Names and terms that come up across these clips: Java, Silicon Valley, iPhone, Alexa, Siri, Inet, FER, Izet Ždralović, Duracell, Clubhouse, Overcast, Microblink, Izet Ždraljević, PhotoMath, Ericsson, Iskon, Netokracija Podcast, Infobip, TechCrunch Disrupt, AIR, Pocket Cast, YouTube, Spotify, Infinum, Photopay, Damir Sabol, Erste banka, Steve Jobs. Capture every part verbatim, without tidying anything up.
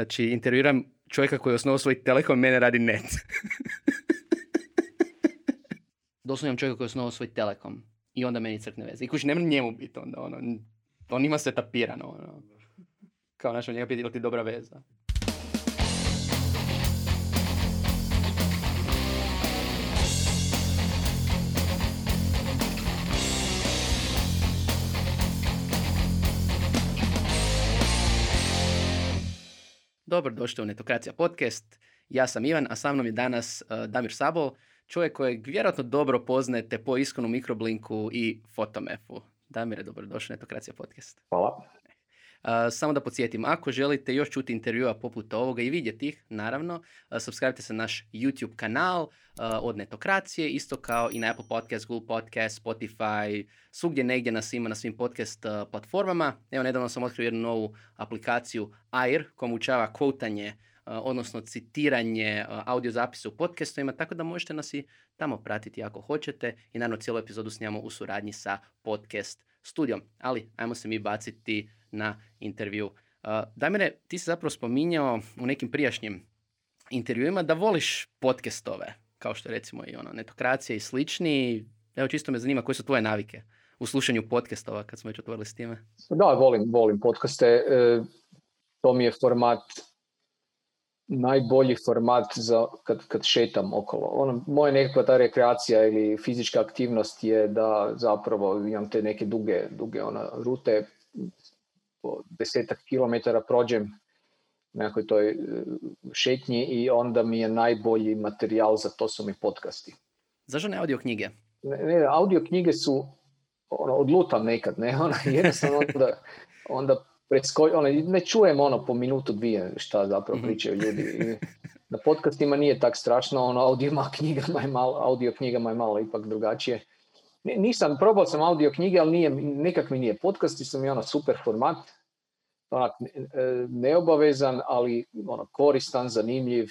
Znači, intervjuram čovjeka koji je osnovao svoj telekom i mene radi net. Doslovno imam čovjeka koji je osnovao svoj telekom i onda meni crkne veze. I kući, nemam njemu biti onda, ono, on ima sve tapirano, ono. Kao našo njega pitilo ti dobra veza. Dobrodošli u Netokracija Podcast. Ja sam Ivan, a sa mnom je danas uh, Damir Sabol, čovjek kojeg vjerojatno dobro poznajete po Iskonu, Microblinku i PhotoMathu. Damire, dobrodošli u Netokracija Podcast. Hvala. Uh, samo da podsjetim, ako želite još čuti intervjua poput ovoga i vidjeti ih, naravno, uh, subscribe-te se na naš YouTube kanal uh, od Netokracije, isto kao i na Apple Podcast, Google Podcast, Spotify, svugdje negdje nas ima na svim podcast uh, platformama. Evo, nedavno sam otkrio jednu novu aplikaciju A I R, koja omogućava kvotanje, uh, odnosno citiranje uh, audio zapisa u podcastovima, tako da možete nas i tamo pratiti ako hoćete i naravno cijelu epizodu snimamo u suradnji sa podcast studijom. Ali, ajmo se mi baciti na intervju. Uh, Damire, ti si zapravo spominjao u nekim prijašnjim intervjuima da voliš podcastove, kao što recimo i ono, Netokracija i slični. Evo, čisto me zanima koje su tvoje navike u slušanju podcastova, kad smo već otvorili s time. Da, volim, volim podcaste. E, to mi je format, najbolji format za kad, kad šetam okolo. Ono, moja nekakva ta rekreacija ili fizička aktivnost je da zapravo imam te neke duge, duge ona, rute, po desetak kilometara prođem nekoj toj šetnji i onda mi je najbolji materijal za to su mi podcasti. Zašto ne audio knjige? Ne, ne, audio knjige su, ono, odlutam nekad, ne, ona, jednostavno onda, onda preskoj, ona, ne čujem ono po minutu dvije šta zapravo pričaju ljudi. I na podcastima nije tak strašno, ono, audio knjigama je malo, audio knjigama je malo ipak drugačije. Nisam, probao sam audio knjige, ali nije, nekak mi nije. Podcasti su mi ono super format, onak neobavezan, ali ono koristan, zanimljiv,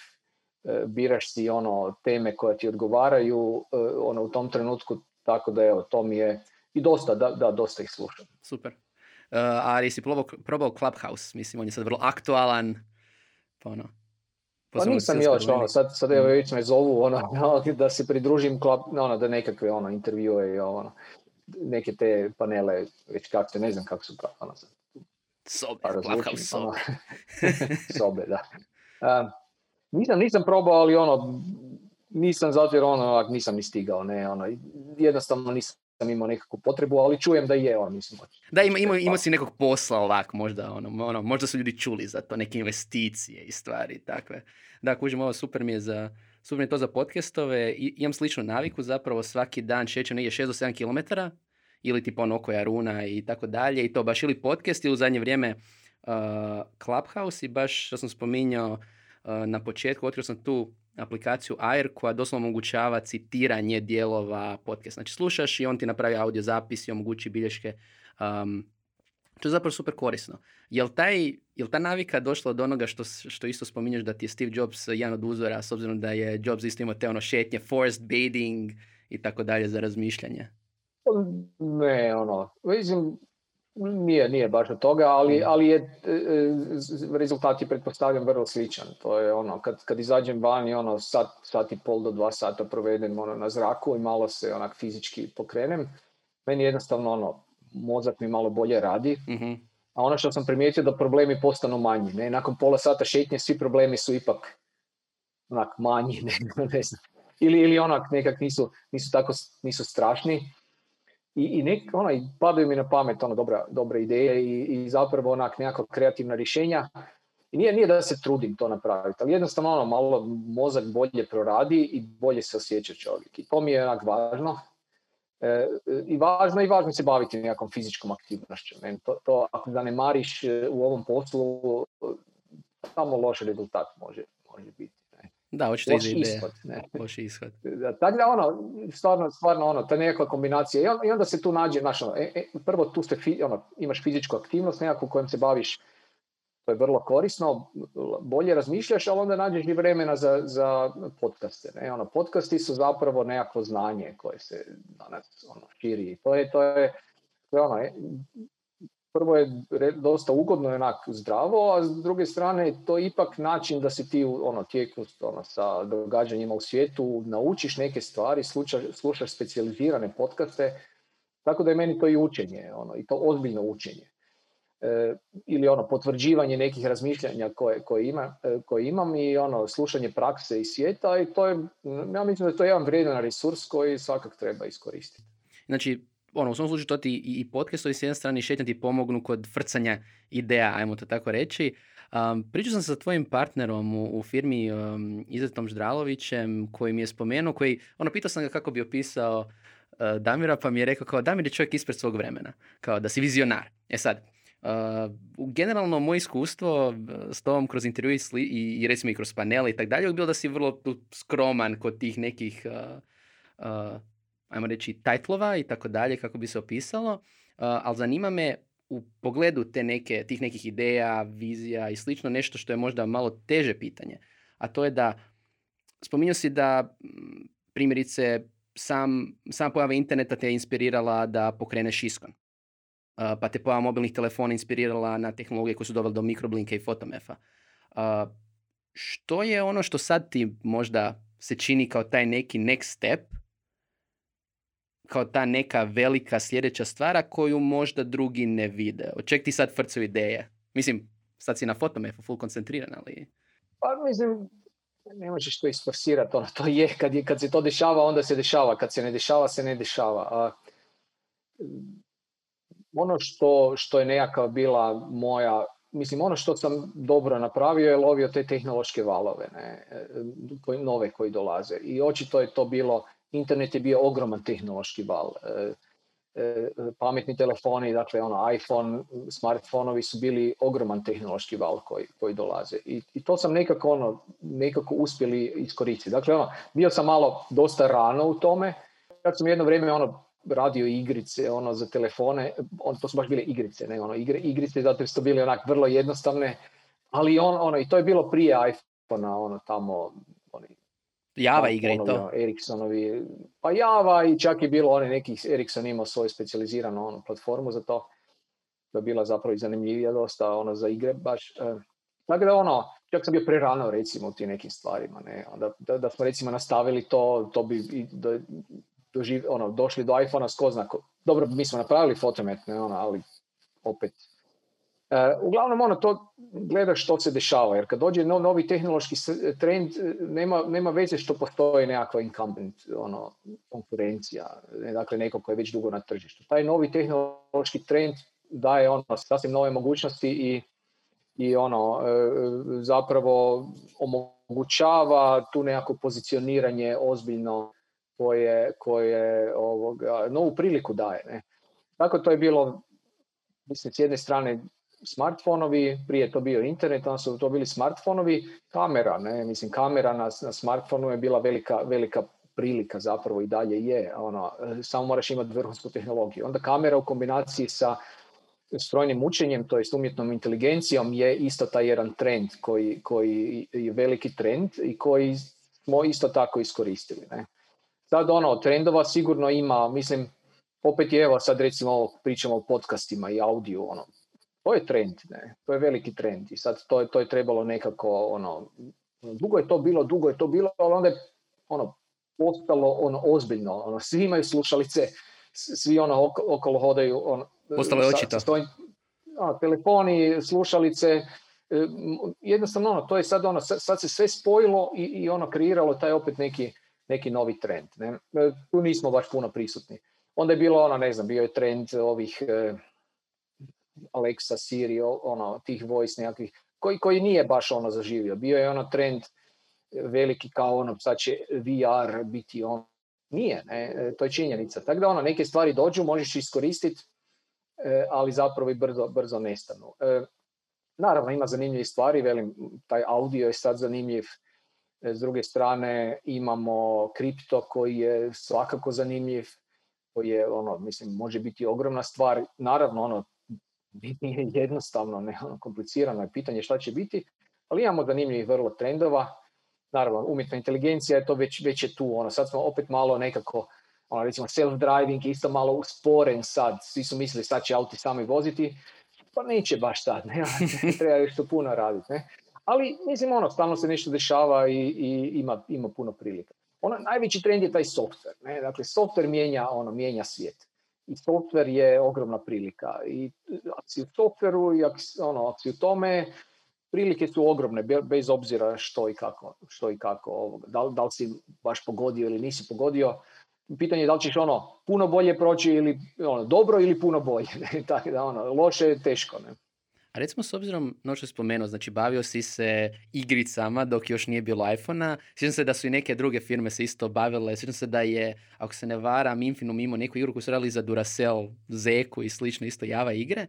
biraš si ono teme koje ti odgovaraju ono u tom trenutku, tako da evo, to mi je i dosta, da, da dosta ih slušam. Super. Uh, a jesi probao, probao Clubhouse, mislim, on je sad vrlo aktualan, pa ono... Pa nisam još, ono, sad, sad evo već me zovu, ono, da se pridružim, ono, da nekakve, ono, intervjue i ono, neke te panele, već kako se, ne znam kako su pravi, ono, sad. Sobe, Clubhouse sobe. Ono, sobe, da. Um, nisam, nisam probao, ali, ono, nisam zato jer, ono, nisam ni stigao, ne, ono, jednostavno nisam imao nekakvu potrebu, ali čujem da je, ono, mislim. Da, ima, ima, ima si nekog posla ovak, možda, ono, ono, možda su ljudi čuli za to, neke investicije i stvari takve. Da, kužim, ovo super mi je za, super mi je to za podcastove. I, imam sličnu naviku, zapravo svaki dan šećem negdje šest do sedam kilometara, ili tipa ono oko Jaruna i tako dalje, i to baš ili podcast, ili u zadnje vrijeme uh, Clubhouse, i baš, što sam spominjao uh, na početku, otkrio sam tu aplikaciju A I R koja doslovno omogućava citiranje dijelova podcast. Znači slušaš i on ti napravi audio zapis i omogući bilješke. Um, to je zapravo super korisno. Jel, taj, jel ta navika došla od onoga što, što isto spominješ da ti je Steve Jobs jedan od uzora, s obzirom da je Jobs isto imao te ono šetnje, forest bathing i tako dalje za razmišljanje? Ne, ono, mislim, nije, nije baš od toga, ali, ali je, rezultat je pretpostavljam vrlo sličan. To je ono, kad, kad izađem van i ono sat, sat i pol do dva sata provedem ono na zraku i malo se onak fizički pokrenem, meni jednostavno ono, mozak mi malo bolje radi, mm-hmm. a ono što sam primijetio da problemi postanu manji. Ne? Nakon pola sata šetnje svi problemi su ipak onak manji, ne, ne znam. Ili, ili onak nekak nisu, nisu tako, nisu strašni. I, i nek, ono, i padaju mi na pamet ono, dobra, dobra ideje i, i zapravo onak nekako kreativna rješenja. I nije, nije da se trudim to napraviti, ali jednostavno ono, malo mozak bolje proradi i bolje se osjeća čovjek. I to mi je onak važno. E, I važno i važno se baviti nekakvom fizičkom aktivnošću. Ne, to, to ako zanemariš u ovom poslu, samo loš rezultat može, može biti. Da, očito iz ideje. Loši ishod. Tako da, ono, stvarno, stvarno, ono, ta nekakva kombinacija. I, on, i onda se tu nađe, znaš, ono, e, e, prvo tu ste, fi, ono, imaš fizičku aktivnost nekakvu kojom se baviš, to je vrlo korisno, bolje razmišljaš, ali onda nađeš i vremena za, za podcaste. Ne? Ono, podcasti su zapravo nekakvo znanje koje se danas ono, širi. To je, to je, to je ono, prvo je dosta ugodno i onako zdravo, a s druge strane to je ipak način da se ti ono, tijekom ono, sa događanjima u svijetu naučiš neke stvari, slučaš, slušaš specijalizirane podcaste, tako da je meni to i učenje, ono, i to ozbiljno učenje. E, ili ono potvrđivanje nekih razmišljanja koje, koje, ima, koje imam i ono slušanje prakse iz svijeta i to je, ja mislim da je to jedan vrijedan resurs koji svakako treba iskoristiti. Znači, ono, u svom slučaju to ti i podcastovi s jedne strane šetnje ti pomognu kod vrcanja ideja, ajmo to tako reći. Um, pričao sam sa tvojim partnerom u, u firmi um, Izetom Ždralovićem koji mi je spomenuo, koji, ono, pitao sam ga kako bi opisao uh, Damira, pa mi je rekao kao Damir je čovjek ispred svog vremena, kao da si vizionar. E sad, Uh, generalno moje iskustvo s tobom kroz intervju i, sli- i, i recimo i kroz panele i tak dalje je bilo da si vrlo skroman kod tih nekih uh, uh, ajmo reći tajtlova i tako dalje kako bi se opisalo, uh, ali zanima me u pogledu te neke, tih nekih ideja, vizija i slično nešto što je možda malo teže pitanje, a to je da spominjao si da primjerice sam, sam pojava interneta te je inspirirala da pokreneš Iskon. Uh, pa te pojava mobilnih telefona inspirirala na tehnologije koje su dovele do Microblinka i PhotoMatha. Uh, što je ono što sad ti možda se čini kao taj neki next step, kao ta neka velika sljedeća stvara koju možda drugi ne vide? Oček ti sad frcu ideje. Mislim, sad si na PhotoMathu full koncentriran, ali... Pa mislim, ne možeš to isforsirati. Ono, to je kad, je, kad se to dešava, onda se dešava. Kad se ne dešava, se ne dešava. A... Ono što, što je nekako bila moja, mislim, ono što sam dobro napravio je lovio te tehnološke valove, ne, koji, nove koji dolaze. I očito je to bilo, internet je bio ogroman tehnološki val. E, e, pametni telefoni, dakle ono, iPhone, smartfonovi su bili ogroman tehnološki val koji, koji dolaze. I, i to sam nekako, ono, nekako uspjeli iskoristiti. Dakle, ono, bio sam malo dosta rano u tome. Kad sam jedno vrijeme, ono, radio igrice ono za telefone, on, to su baš bile igrice, ne ono igre, igrice zato su to bile onak vrlo jednostavne, ali on, ono i to je bilo prije iPhona, ono tamo oni Java igre i to. Ericssonovi, pa Java i čak je bilo oni nekih, Ericsson imao svoju specijaliziranu ono platformu za to, da je bila zapravo i zanimljivija dosta ono za igre baš. Eh, tako da ono čak sam bio prerano recimo u tim nekim stvarima, ne, onda da, da smo recimo nastavili to, to bi i, da, Doživ, ono, došli do iPhona s ko zna ko. Dobro, mi smo napravili fotomet, ne, ono, ali opet. E, uglavnom, ono, to gledaš što se dešava, jer kad dođe nov, novi tehnološki trend, nema, nema veze što postoji nekakva incumbent ono, konkurencija, dakle neko ko je već dugo na tržištu. Taj novi tehnološki trend daje ono, sasvim nove mogućnosti i, i ono, e, zapravo omogućava tu nekako pozicioniranje ozbiljno koje, koje ovoga, novu priliku daje. Ne? Tako to je bilo, mislim, s jedne strane smartfonovi, prije to bio internet, onda su to bili smartfonovi, kamera, ne? Mislim, kamera na, na smartfonu je bila velika, velika prilika zapravo i dalje je, ono, samo moraš imati vrhunsku tehnologiju. Onda kamera u kombinaciji sa strojnim učenjem, to jest umjetnom inteligencijom je isto taj jedan trend koji, koji je veliki trend i koji smo isto tako iskoristili, ne? Sad ono, trendova sigurno ima, mislim, opet je evo sad recimo pričamo o podcastima i audiju, ono, to je trend, ne, to je veliki trend i sad to je, to je trebalo nekako, ono, dugo je to bilo, dugo je to bilo, ali onda je, ono, postalo, ono, ozbiljno, ono, svi imaju slušalice, svi, ono, oko, okolo hodaju, ono, postalo je očito. Stoj, ono, telefoni, slušalice, jednostavno, ono, to je sad, ono, sad se sve spojilo i, i ono, kreiralo taj opet neki, neki novi trend. Ne? Tu nismo baš puno prisutni. Onda je bilo ono, ne znam, bio je trend ovih eh, Alexa, Siri, ono, tih voice nekakvih, koji, koji nije baš ono zaživio. Bio je ono trend veliki kao ono, sad će V R biti ono. Nije, ne? To je činjenica. Tako da ono, neke stvari dođu, možeš iskoristiti, eh, ali zapravo i brzo, brzo nestanu. Eh, naravno, ima zanimljivih stvari, velim, taj audio je sad zanimljiv. S druge strane imamo kripto koji je svakako zanimljiv, koji je ono, mislim, može biti ogromna stvar. Naravno, ono, nije jednostavno, ne, ono, komplicirano je pitanje šta će biti, ali imamo zanimljivih vrlo trendova. Naravno, umjetna inteligencija je to već, već je tu. Ono, sad smo opet malo nekako, ono, recimo self-driving isto malo usporen sad. Svi su mislili sad će auti sami voziti. pa neće baš sad, ne, treba još to puno raditi, ne. Ali, mislim, ono, stalno se nešto dešava i, i ima, ima puno prilika. Ono, najveći trend je taj softver, ne, dakle, softver mijenja, ono, mijenja svijet. I softver je ogromna prilika. I akci u softveru, i akci, ono, akci u tome, prilike su ogromne, bez obzira što i kako, što i kako ovoga. Da, da li si baš pogodio ili nisi pogodio, pitanje je da li ćeš ono puno bolje proći ili ono dobro ili puno bolje. Tako da ono, loše je teško, ne. A recimo s obzirom na što je spomenuo, znači bavio si se igricama dok još nije bilo iPhona. Sjećam se da su i neke druge firme se isto bavile. Sjećam se da je, ako se ne varam, Infinum imao neku igru koju su radili za Duracell, Zeku i slične isto Java igre.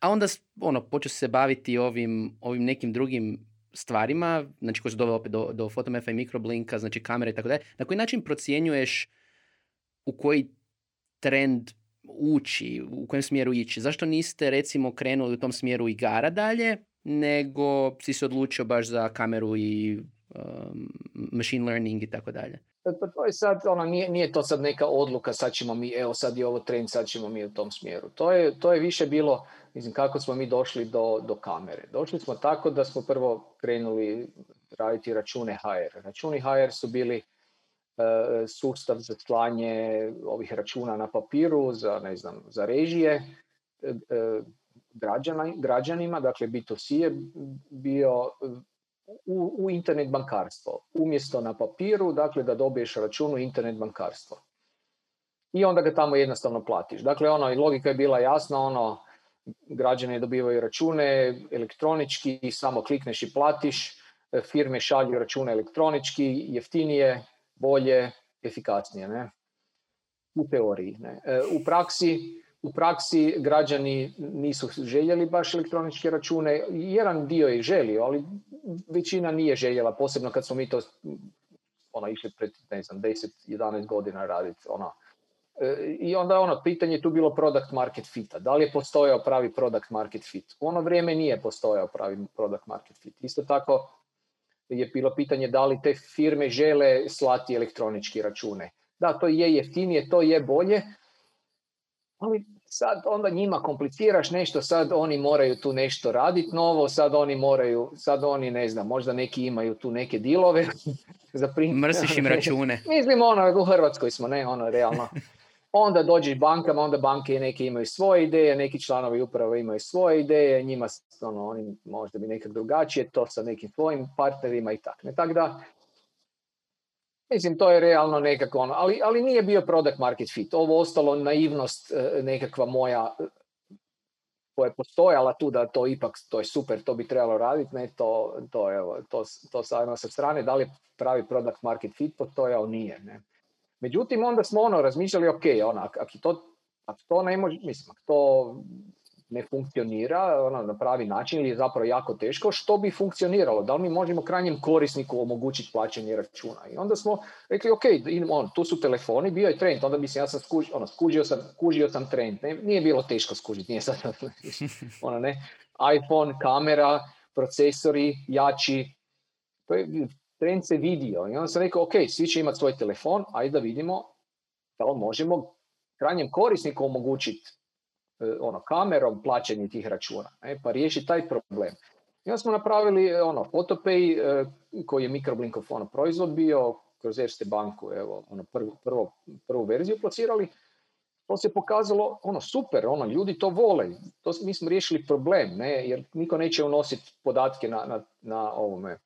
A onda ono, počeo se baviti ovim, ovim nekim drugim stvarima, znači koji su doveli opet do, do PhotoMatha i Microblinka, znači kamere i tako dalje. Na koji način procjenjuješ u koji trend ući, u kojem smjeru ići? Zašto niste recimo krenuli u tom smjeru igara dalje, nego si se odlučio baš za kameru i um, machine learning i tako dalje? Pa to je sad, ono, nije, nije to sad neka odluka, sad ćemo mi, evo sad je ovo trend, sad ćemo mi u tom smjeru. To je, to je više bilo, mislim, kako smo mi došli do, do kamere. Došli smo tako da smo prvo krenuli raditi račune ha er. Računi ha er su bili Uh, sustav za slanje ovih računa na papiru, za, ne znam, za režije uh, građana, građanima, dakle bi to si je bio u, u internet bankarstvo. Umjesto na papiru, dakle da dobiješ račun u internet bankarstvo. I onda ga tamo jednostavno platiš. Dakle, ono, i logika je bila jasna, ono, građani dobivaju račune elektronički, i samo klikneš i platiš, firme šalju račune elektronički, jeftinije, bolje, efikasnije, ne? U teoriji, ne? E, u praksi, u praksi građani nisu željeli baš elektroničke račune. Jedan dio je želio, ali većina nije željela, posebno kad smo mi to ono, išli pred, ne znam, deset jedanaest godina raditi. Ono. E, I onda ono, pitanje je tu bilo product market fita. Da li je postojao pravi product market fit? U ono vrijeme nije postojao pravi product market fit. Isto tako je bilo pitanje da li te firme žele slati elektronički račune. Da, to je jeftinije, to je bolje, ali sad onda njima kompliciraš nešto, sad oni moraju tu nešto raditi novo, sad oni moraju, sad oni ne znam, možda neki imaju tu neke dilove. Za prim... Mrsiš im račune. Mislim, ono, u Hrvatskoj smo, ne, ono, realno. Onda dođeš bankama, onda banke neke imaju svoje ideje, neki članovi uprave imaju svoje ideje, njima ono, oni možda bi nekak drugačije, to sa nekim svojim partnerima i tako. Tako da, mislim, to je realno nekako ono, ali, ali nije bio product market fit. Ovo ostalo naivnost nekakva moja koja je postojala tu da to ipak, to je super, to bi trebalo raditi, ne, to, to, evo, to, to sa strane, da li pravi product market fit postojao, nije, ne. Međutim, onda smo ono razmišljali, ok, ono, ako to, ak to ne može, mislim, ako to ne funkcionira ono, na pravi način ili je zapravo jako teško, što bi funkcioniralo? Da li mi možemo krajnjem korisniku omogućiti plaćanje računa? I onda smo rekli, ok, on, tu su telefoni, bio je trend, onda mislim, ja sam skuži, ono, skužio, sam, skužio sam trend, ne, nije bilo teško skužiti, nije sad, ono, ne, iPhone, kamera, procesori, jači, to je... Trend se vidio i onda sam rekao, ok, svi će imati svoj telefon, ajde da vidimo da li možemo krajnjem korisniku omogućiti ono, kamerom plaćanje tih računa, ne, pa riješi taj problem. I onda smo napravili ono, Photopay, koji je Microblinkov ono, proizvod bio, kroz Erste banku, evo, ono, prvu, prvo, prvu verziju plasirali. To se pokazalo ono super, ono, ljudi to vole, to, mi smo riješili problem, ne, jer niko neće unositi podatke na, na, na ovome.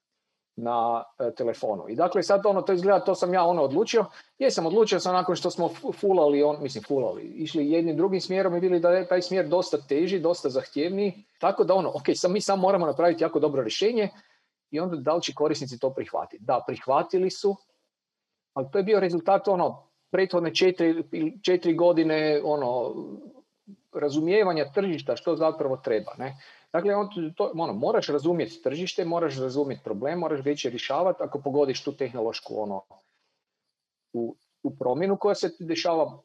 na e, telefonu. I dakle, sad ono, to izgleda, to sam ja ono odlučio. Jesam, odlučio sam nakon što smo fulali, on, mislim, fulali, išli jednim drugim smjerom i bili da je taj smjer dosta teži, dosta zahtjevniji. Tako da ono, ok, sam, mi sam moramo napraviti jako dobro rješenje i onda da li će korisnici to prihvatiti? Da, prihvatili su, ali to je bio rezultat ono, prethodne četiri, četiri godine ono, razumijevanja tržišta što zapravo treba, ne? Dakle, on, to, ono, moraš razumjeti tržište, moraš razumjeti problem, moraš veće rješavati ako pogodiš tu tehnološku ono, u, u promjenu koja se dešava,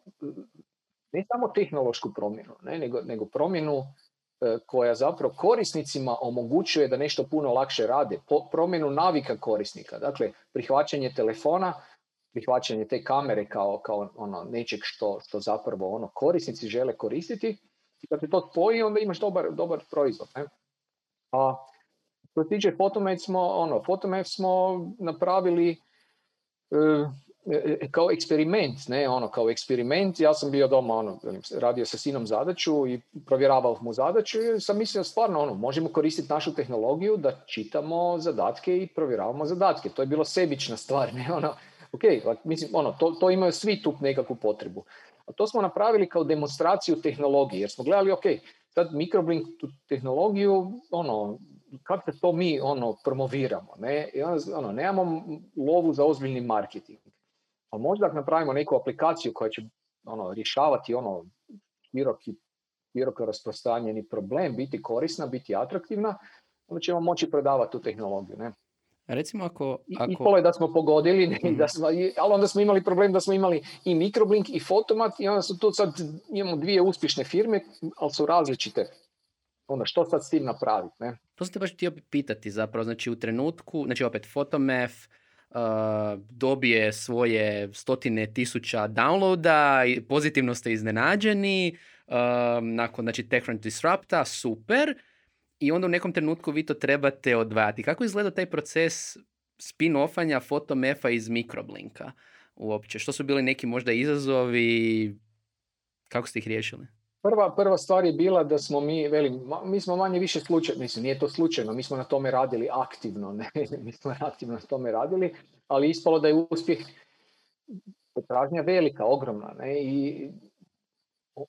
ne samo tehnološku promjenu, ne, nego, nego promjenu e, koja zapravo korisnicima omogućuje da nešto puno lakše rade, po, promjenu navika korisnika, dakle, prihvaćanje telefona, prihvaćanje te kamere kao, kao ono, nečeg što, što zapravo ono, korisnici žele koristiti, I kad se to spoji, onda imaš dobar, dobar proizvod. Ne? A što se tiče PhotoMath smo, ono, PhotoMath smo napravili uh, kao eksperiment, ne, ono, kao eksperiment. Ja sam bio doma, ono, radio sa sinom zadaću i provjeravao mu zadaću i sam mislio stvarno, ono, možemo koristiti našu tehnologiju da čitamo zadatke i provjeravamo zadatke. To je bilo sebična stvar, ne, ono, ok, mislim, ono, to, to imaju svi tu nekakvu potrebu. A to smo napravili kao demonstraciju tehnologije, jer smo gledali, ok, sad Microblink tehnologiju, ono, kako to mi, ono, promoviramo, ne, i ono, ono, nemamo lovu za ozbiljni marketing. A možda ako napravimo neku aplikaciju koja će, ono, rješavati, ono, široki, široko rasprostranjeni problem, biti korisna, biti atraktivna, onda ćemo moći prodavati tu tehnologiju, ne. Recimo ako... ako... I, i pole da smo pogodili, ne, da smo, i, ali onda smo imali problem da smo imali i Microblink i PhotoMath i onda su tu sad, imamo dvije uspješne firme, ali su različite. Onda što sad s tim napraviti, ne? To sam te baš htio pitati zapravo, znači u trenutku, znači opet PhotoMath uh, dobije svoje stotine tisuća downloada, pozitivno ste iznenađeni, uh, nakon, znači, TechCrunch Disrupta, super. I onda u nekom trenutku vi to trebate odvajati. Kako izgleda taj proces spin-offanja PhotoMatha iz Microblinka uopće? Što su bili neki možda izazovi? Kako ste ih riješili? Prva, prva stvar je bila da smo mi, velim, mi smo manje više slučajno, mislim, nije to slučajno, mi smo na tome radili aktivno, ne, mi smo aktivno na tome radili, ali ispalo da je uspjeh, potražnja velika, ogromna, ne, i...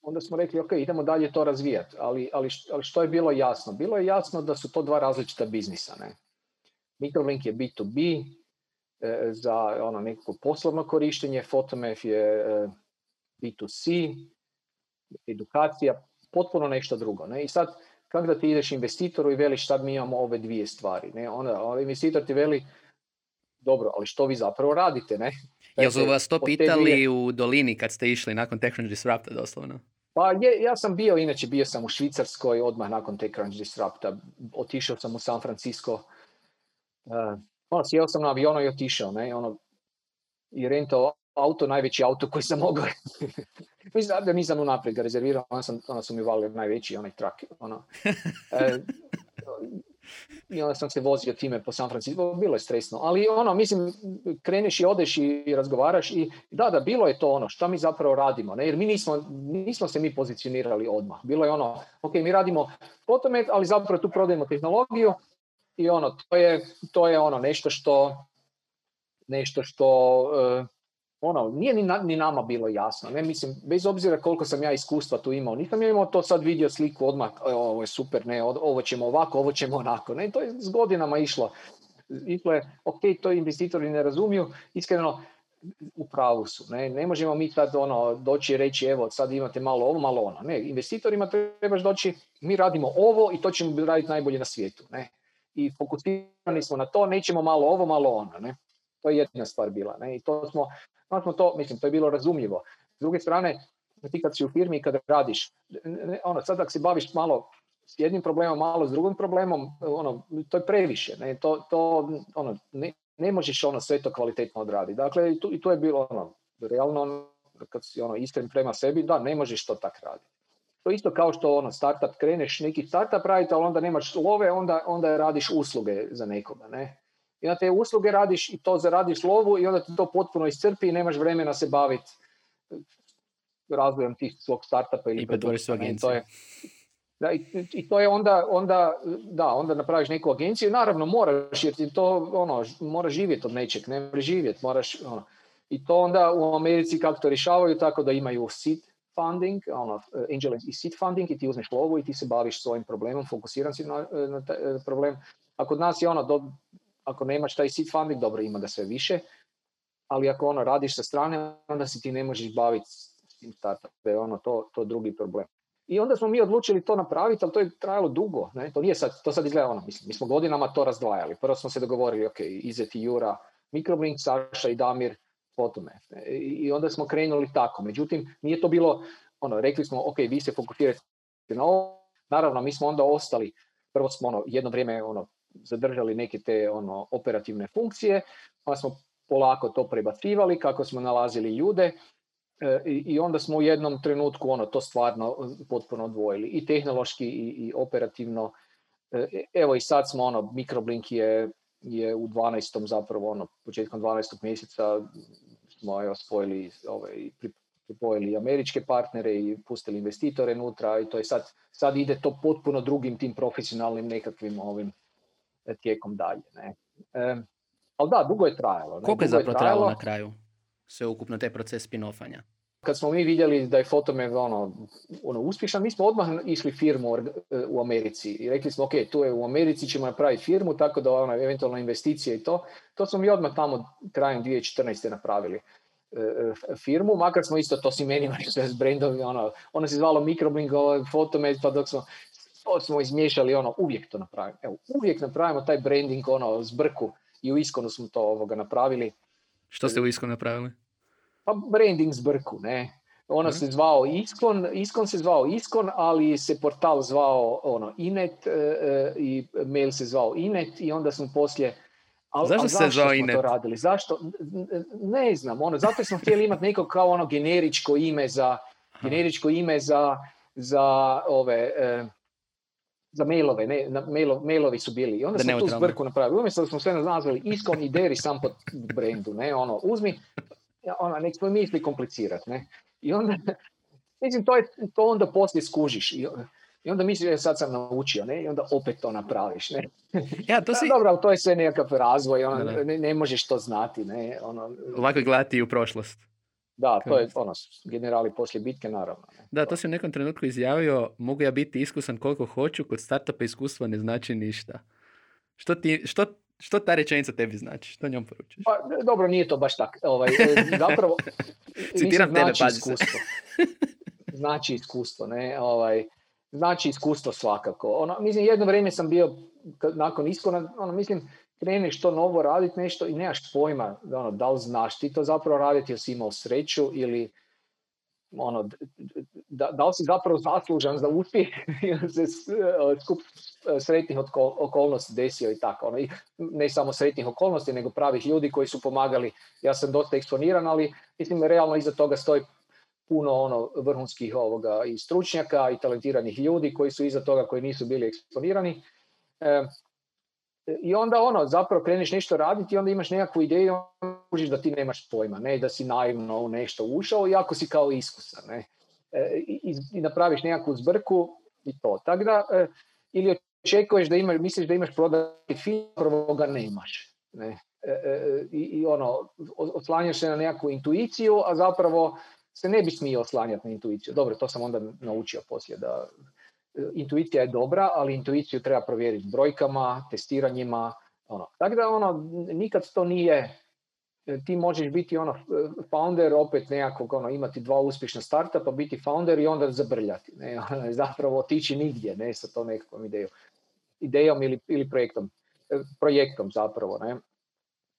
Onda smo rekli, ok, idemo dalje to razvijati, ali, ali, ali što je bilo jasno? Bilo je jasno da su to dva različita biznisa. Ne? Microblink je bi tu bi e, za, ono, neko poslovno korištenje, PhotoMath je e, bi tu si, edukacija, potpuno nešto drugo. Ne? I sad, kako da ti ideš investitoru i veliš, sad mi imamo ove dvije stvari. Ne? Onda investitor ti veli, dobro, ali što vi zapravo radite, ne? Jel su vas to pitali dvije... u dolini kad ste išli nakon TechCrunch Disrupta doslovno? Pa je, ja sam bio, inače bio sam u Švicarskoj odmah nakon TechCrunch Disrupta. Otišao sam u San Francisco. Uh, ono, sjeo sam na avionu i otišao, ne? Ono, i rentao auto, najveći auto koji sam mogao. Mislim da nisam unaprijed ga rezervirao, onda, sam, onda su mi valili najveći onaj trak. Ono. Uh, I onda sam se vozio time po San Francisco, bilo je stresno, ali ono, mislim, kreneš i odeš i razgovaraš i da, da, bilo je to ono, šta mi zapravo radimo, ne, jer mi nismo, nismo se mi pozicionirali odmah, bilo je ono, ok, mi radimo PhotoMath, ali zapravo tu prodajemo tehnologiju i ono, to je, to je ono, nešto što, nešto što, uh, ono, nije ni, na, ni nama bilo jasno, ne, mislim, bez obzira koliko sam ja iskustva tu imao, nisam ja imao to sad vidio sliku odmah, ovo je super, ne, ovo ćemo ovako, ovo ćemo onako, ne, to je s godinama išlo, išlo je, ok, to investitori ne razumiju, iskreno, u pravu su, ne, ne možemo mi tad, ono, doći i reći, evo, sad imate malo ovo, malo ono, ne, investitorima trebaš doći, mi radimo ovo i to ćemo raditi najbolje na svijetu, ne, i fokusirani smo na to, nećemo malo ovo, malo ono, ne, to je jedna stvar bila, ne, i to smo, Znači to, mislim, to je bilo razumljivo. S druge strane, ti kad si u firmi i kad radiš, ono, sad ako se baviš malo s jednim problemom, malo s drugim problemom, ono, to je previše. Ne, to, to, ono, ne, ne možeš ono sve to kvalitetno odraditi. Dakle, i tu, i tu je bilo ono, realno, ono, kad si ono, iskren prema sebi, da, ne možeš to tak raditi. To isto kao što ono, startup kreneš, neki startup raditi, ali onda nemaš love, onda, onda radiš usluge za nekoga, ne? I onda te usluge radiš i to zaradiš lovu i onda ti to potpuno iscrpi i nemaš vremena se baviti razvojem tih svog startupa ili pretvoriš agenciju. I, I to je onda, onda, da, onda napraviš neku agenciju. Naravno moraš, jer ti to, ono, moraš živjeti od nečeg, ne moraš živjeti, moraš, ono. I to onda u Americi kako to rješavaju, tako da imaju seed funding, ono, angel i seed funding i ti uzmeš lovu i ti se baviš svojim problemom, fokusiran si na, na taj problem. A kod nas je ono, do, ako nemaš taj seed funding, dobro, ima ga sve više, ali ako ono radiš sa strane, onda si ti ne možeš baviti s tim startupom, ono, to, to drugi problem. I onda smo mi odlučili to napraviti, ali to je trajalo dugo, ne? To nije sad, to sad izgleda ono, mislim, mi smo godinama to razdvajali. Prvo smo se dogovorili, ok, Izet i Jura, Microblink, Saša i Damir, PhotoMath. I onda smo krenuli tako, međutim, nije to bilo, ono, rekli smo, ok, vi se fokusirajte na ovo, naravno, mi smo onda ostali, prvo smo ono, jedno vrijeme, ono, zadržali neke te ono, operativne funkcije, pa smo polako to prebacivali kako smo nalazili ljude I, i onda smo u jednom trenutku ono, to stvarno potpuno odvojili i tehnološki i, i operativno. Evo i sad smo ono, Microblink je, je u dvanaestom zapravo ono, početkom dvanaestog mjeseca smo evo, spojili ovaj, pripojili američke partnere i pustili investitore unutra i to je sad, sad ide to potpuno drugim tim profesionalnim nekakvim ovim tijekom dalje. Ne? E, ali da, dugo je trajalo. Koliko je zapravo trajalo na kraju? Sveukupno taj proces spin-offanja. Kad smo mi vidjeli da je PhotoMath ono, ono, uspješan, mi smo odmah išli firmu u Americi i rekli smo ok, tu je u Americi ćemo napraviti firmu, tako da ono, eventualno investicije i to. To smo mi odmah tamo krajem dvije tisuće četrnaeste. napravili e, firmu, makar smo isto to s imenima sve s brendom, ono, ono se zvalo Microblink, PhotoMath, pa dok smo, smo izmiješali, ono, uvijek to napravimo. Evo, uvijek napravimo taj branding ono, zbrku i u Iskonu smo to ovoga napravili. Što ste u Iskonu napravili? Pa branding zbrku, ne. Ono se zvao Iskon, Iskon se zvao Iskon, ali se portal zvao ono, Inet e, i mail se zvao Inet i onda smo poslije... Al, zašto, al zašto se zvao Inet? To radili? Zašto? Ne znam. Ono, zato smo htjeli imati neko kao ono generičko ime za, generičko ime za, za ove... E, za mailove, ne, na mailo, mailovi su bili. I onda da smo neutralno. Tu zbrku napravili. Umjesto da smo sve nazvali Iskon i Deri sam pod brendu, ne, ono, uzmi, ono, nek smo misli komplicirati, ne. I onda, mislim, to, je, to onda poslije skužiš. I, i onda misliš, ja sad sam naučio, ne, i onda opet to napraviš, ne. Ja, to si... Dobro, to je sve nekakav razvoj, ono, ne, ne možeš to znati, ne. Ono... Lako gledati u prošlost. Da, to je ono, generali poslije bitke, naravno. Ne. Da, to si u nekom trenutku izjavio, mogu ja biti iskusan koliko hoću, kod startupa iskustva ne znači ništa. Što, ti, što, što ta rečenica tebi znači? Što njom poručuješ? Pa, dobro, nije to baš tako. Ovaj, zapravo, citiram tebe, znači iskustvo. Znači iskustvo, ne? Ovaj, znači iskustvo svakako. Ono, mislim, jedno vrijeme sam bio, nakon Iskona, ono, mislim... kreneš to novo raditi nešto i nemaš pojma ono, da li znaš ti to zapravo raditi jer si imao sreću ili ono, da, da li si zapravo zaslužan za uspjeh jer se skup sretnih okolnosti desio i tako. Ono, i ne samo sretnih okolnosti nego pravih ljudi koji su pomagali. Ja sam dosta eksponiran, ali mislim realno iza toga stoji puno ono, vrhunskih ovoga, i stručnjaka i talentiranih ljudi koji su iza toga koji nisu bili eksponirani. E, I onda ono, zapravo kreneš nešto raditi i onda imaš nekakvu ideju i onda užiš da ti nemaš pojma, ne, da si naivno u nešto ušao, iako si kao iskusan, ne, e, i, i napraviš nekakvu zbrku i to. Tako da, e, ili očekuješ da imaš, misliš da imaš prodati film, prvo ga nemaš, ne, e, e, i, i ono, oslanjaš se na nekakvu intuiciju, a zapravo se ne bi smio oslanjati na intuiciju. Dobro, to sam onda naučio poslije da... Intuicija je dobra, ali intuiciju treba provjeriti brojkama, testiranjima, ono. Tako da ono, nikad to nije, ti možeš biti ono founder, opet nekakvog, ono, imati dva uspješna startupa, biti founder i onda zabrljati, ne, zapravo otići nigdje, ne, sa tom nekakvom idejom, idejom ili, ili projektom, projektom zapravo, ne.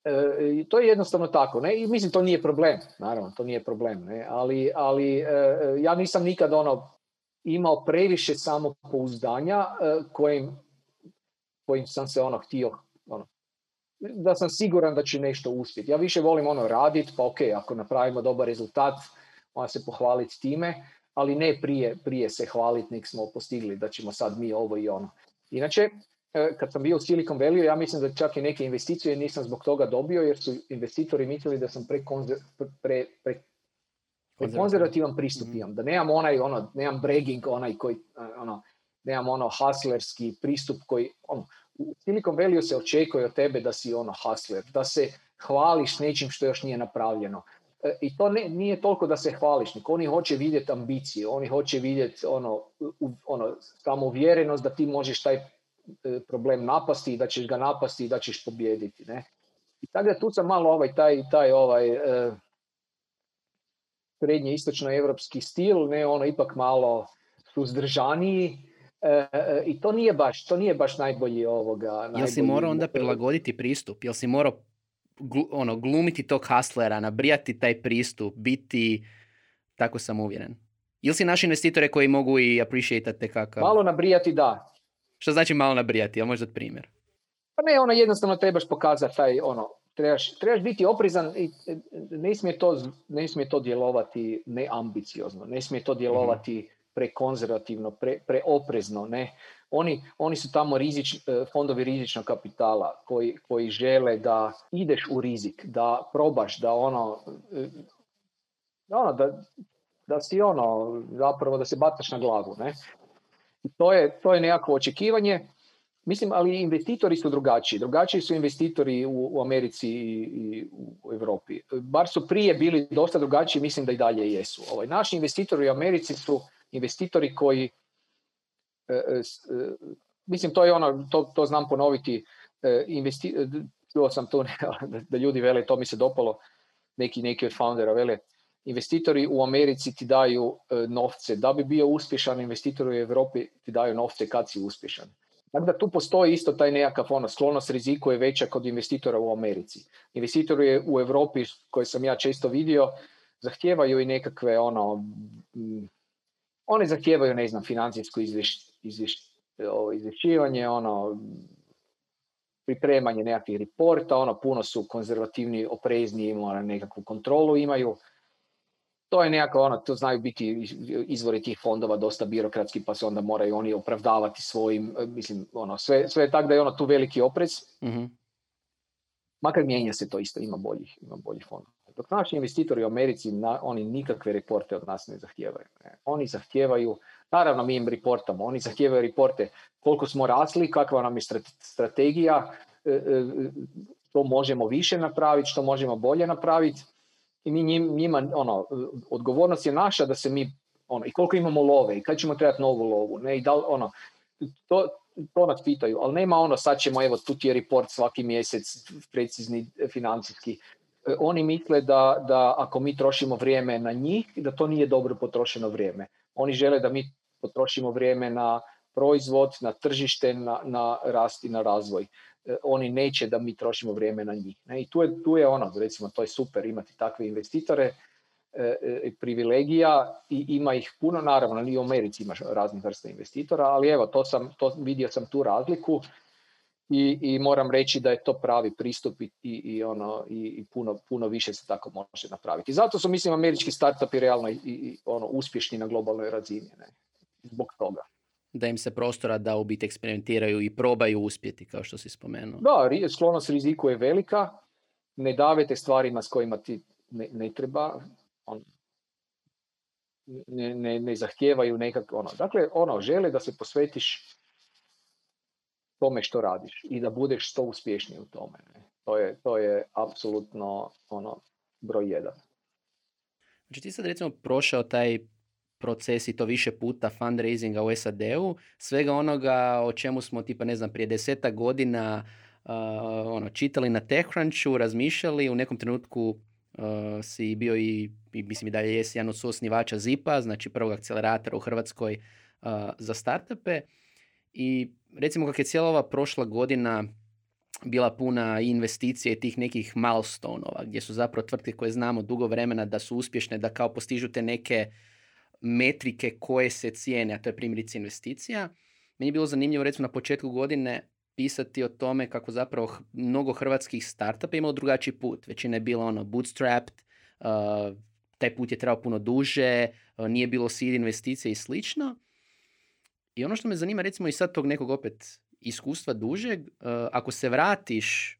E, to je jednostavno tako, ne, i mislim to nije problem, naravno, to nije problem, ne, ali, ali e, ja nisam nikad ono, imao previše samopouzdanja kojim, kojim sam se ono htio, ono, da sam siguran da će nešto uspjeti. Ja više volim ono raditi, pa ok, ako napravimo dobar rezultat, onda se pohvaliti time, ali ne prije, prije se hvaliti, nek smo postigli da ćemo sad mi ovo i ono. Inače, kad sam bio u Silicon Valley, ja mislim da čak i neke investicije nisam zbog toga dobio, jer su investitori mislili da sam prekonzerv... Pre, pre, konzervativan pristup imam, da nemam onaj, ono, nemam bragging, onaj koji, ono, nemam ono hustlerski pristup koji, ono, u Silicon Valley se očekuje od tebe da si ono hustler, da se hvališ nečim što još nije napravljeno. E, I to ne, nije toliko da se hvališ, nego oni hoće vidjeti ambicije, oni hoće vidjeti ono, ono, samouvjerenost da ti možeš taj problem napasti i da ćeš ga napasti i da ćeš pobijediti, ne. I tako da tu sam malo ovaj, taj, taj ovaj... E, srednje istočnoevropski stil, ne, ono ipak malo suzdržaniji e, e, i to nije baš, to nije baš najbolji ovoga. Najbolji jel si morao onda prilagoditi pristup? Jel si morao glu, ono, glumiti tog haslera, nabrijati taj pristup, biti tako samouvjeren? Jel si naši investitore koji mogu i appreciate te kakav? Malo nabrijati, da. Što znači malo nabrijati? Jel možda primjer? Pa ne, ono jednostavno trebaš pokazati taj ono, trebaš, trebaš biti oprezan i ne smije to, ne smije to djelovati neambiciozno, ne smije to djelovati prekonzervativno, pre, preoprezno. Ne? Oni, oni su tamo rizič, fondovi rizičnog kapitala koji, koji žele da ideš u rizik, da probaš, da ono, ono da, da si ono, zapravo da se bataš na glavu. Ne? To je, to je nekako očekivanje. Mislim, ali investitori su drugačiji. Drugačiji su investitori u, u Americi i u Europi. Bar su prije bili dosta drugačiji, mislim da i dalje jesu. Ovaj, naši investitori u Americi su investitori koji, e, e, mislim, to je ono, to, to znam ponoviti, e, investi, čuo sam to, da ljudi vele, to mi se dopalo, neki, neki od foundera vele, investitori u Americi ti daju e, novce. Da bi bio uspješan, investitori u Europi ti daju novce kad si uspješan. Tako da tu postoji isto taj nekakav ono, sklonost riziku je veća kod investitora u Americi. Investitori je u Europi, koje sam ja često vidio, zahtijevaju i nekakve ono, oni zahtijevaju, ne znam, financijsko izvješć, izvješć, izvješćivanje, ono, pripremanje nekakvih reporta, ono, puno su konzervativni, oprezni, imaju nekakvu kontrolu, imaju. To je nekako ono, to znaju biti izvori tih fondova dosta birokratski, pa se onda moraju oni opravdavati svojim, mislim, ono, sve, sve je tako da je ono tu veliki oprez. Mm-hmm. Makar mijenja se to isto, ima boljih, ima boljih fondova. Dok naši investitori u Americi, na, oni nikakve reporte od nas ne zahtijevaju. Ne. Oni zahtijevaju, naravno mi im reportamo, oni zahtijevaju reporte koliko smo rasli, kakva nam je strategija, što možemo više napraviti, što možemo bolje napraviti. I mi njima, ono, odgovornost je naša da se mi, ono, i koliko imamo love, i kad ćemo trebati novu lovu, ne, i da, ono, to, to nas pitaju, ali nema ono, sad ćemo, evo, tu ti je report svaki mjesec, precizni, financijski. Oni misle da, da ako mi trošimo vrijeme na njih, da to nije dobro potrošeno vrijeme. Oni žele da mi potrošimo vrijeme na proizvod, na tržište, na, na rast i na razvoj. Oni neće da mi trošimo vrijeme na njih. Ne? I tu je, tu je ono, recimo, to je super imati takve investitore, e, e, privilegija i ima ih puno, naravno, i u Americi imaš raznih vrsta investitora, ali evo, to sam, to, vidio sam tu razliku i, i moram reći da je to pravi pristup i, i, ono, i, i puno, puno više se tako može napraviti. I zato su, mislim, američki startupi realno i, i, ono, uspješni na globalnoj razini. Ne? Zbog toga. Da im se prostora da u biti eksperimentiraju i probaju uspjeti, kao što si spomenuo. Da, sklonost riziku je velika. Ne davete stvarima s kojima ti ne, ne treba. On, ne, ne, ne zahtijevaju nekako. Ono. Dakle, ono, žele da se posvetiš tome što radiš i da budeš što uspješniji u tome. Ne? To je, to je apsolutno ono, broj jedan. Znači ti sad recimo prošao taj proces i to više puta fundraisinga u S A D-u, svega onoga o čemu smo tipa ne znam prije deseta godina uh, ono, čitali na TechCrunchu, razmišljali, u nekom trenutku uh, si bio i, i mislim i dalje jesi jedan od suosnivača Zipa, znači prvog akceleratora u Hrvatskoj uh, za startupe i recimo kako je cijela ova prošla godina bila puna investicija i tih nekih milestonova gdje su zapravo tvrtke koje znamo dugo vremena da su uspješne, da kao postižu te neke metrike koje se cijene, a to je primjerice investicija. Meni je bilo zanimljivo recimo na početku godine pisati o tome kako zapravo mnogo hrvatskih startupa imalo drugačiji put. Većina je bila ono bootstrapped, uh, taj put je trebao puno duže, uh, nije bilo seed investicije i slično. I ono što me zanima recimo i sad tog nekog opet iskustva dužeg, uh, ako se vratiš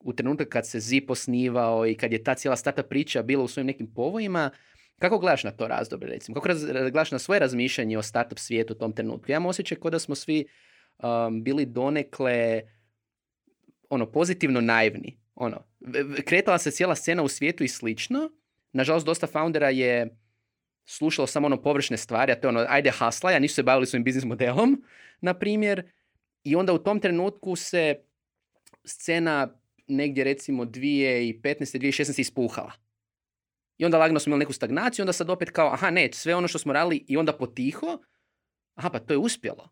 u trenutak kad se Zip osnivao i kad je ta cijela startup priča bila u svojim nekim povojima, kako gledaš na to razdoblje, recimo? Kako raz, gledaš na svoje razmišljanje o startup svijetu u tom trenutku? Ja imam osjećaj kao da smo svi um, bili donekle ono, pozitivno naivni. Ono, kretala se cijela scena u svijetu i slično. Nažalost, dosta foundera je slušalo samo ono površne stvari, a to je ono, ajde haslaj, a nisu se bavili svojim biznis modelom, na primjer. I onda u tom trenutku se scena negdje recimo dvije tisuće petnaeste. dvije tisuće šesnaeste. ispuhala. I onda lagno smo imali neku stagnaciju, onda sad opet kao, aha, ne, sve ono što smo radili i onda potiho, aha, pa to je uspjelo.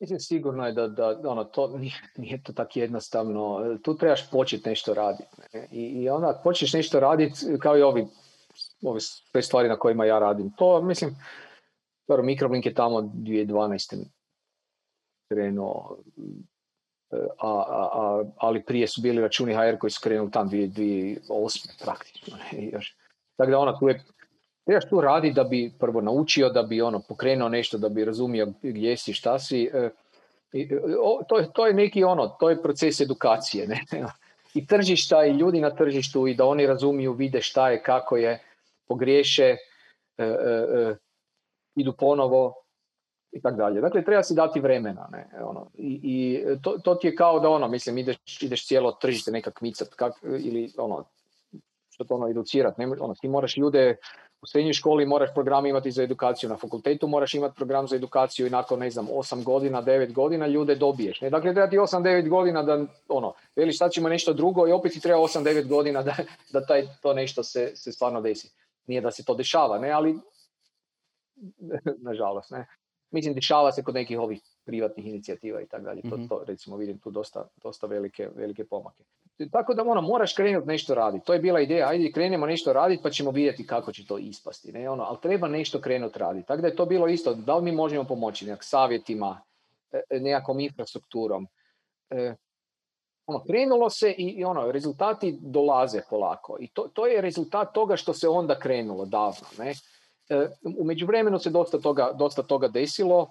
Mislim, sigurno je da, da ono, to nije, nije to tako jednostavno. Tu trebaš početi nešto raditi. Ne? I, I onda počneš nešto raditi kao i ovi, ovi sve stvari na kojima ja radim. To, mislim, Microblink je tamo dvije tisuće dvanaeste. krenuo A, a, ali prije su bili računi ha er koji su krenuli tam dvije tisuće osme praktično. Ne, još. Tako da ona tu je, trebaš tu radi da bi prvo naučio, da bi ono pokrenuo nešto, da bi razumio gdje si, šta si. E, o, to, to je neki ono, to je proces edukacije. Ne? I tržišta i ljudi na tržištu i da oni razumiju, vide šta je, kako je, pogriješe, e, e, idu ponovo. I tak dalje. Dakle, treba si dati vremena. Ne? Ono, i, i to, to ti je kao da ono, mislim, ideš, ideš cijelo tržište neka kmicat kak, ili ono, što to ono, educirat. Ne, ono, ti moraš ljude u srednjoj školi, moraš program imati za edukaciju, na fakultetu moraš imati program za edukaciju i nakon, ne znam, osam godina, devet godina ljude dobiješ. Ne? Dakle, treba ti osam do devet godina da, ono, veliš sad ćemo nešto drugo i opet ti treba osam do devet godina da, da taj, to nešto se, se stvarno desi. Nije da se to dešava, ne, ali nažalost, ne. Mislim, dešava se kod nekih ovih privatnih inicijativa i tako dalje. Mm-hmm. To, to, recimo, vidim tu dosta, dosta velike, velike pomake. Tako da, ono, moraš krenuti nešto raditi. To je bila ideja, ajde krenemo nešto raditi pa ćemo vidjeti kako će to ispasti. Ne? Ono, ali treba nešto krenuti raditi. Tako da je to bilo isto, da li mi možemo pomoći nekak savjetima, nekakvom infrastrukturom. E, ono, krenulo se i, i ono, rezultati dolaze polako. I to, to je rezultat toga što se onda krenulo davno, ne? U međuvremenu se dosta toga, dosta toga desilo,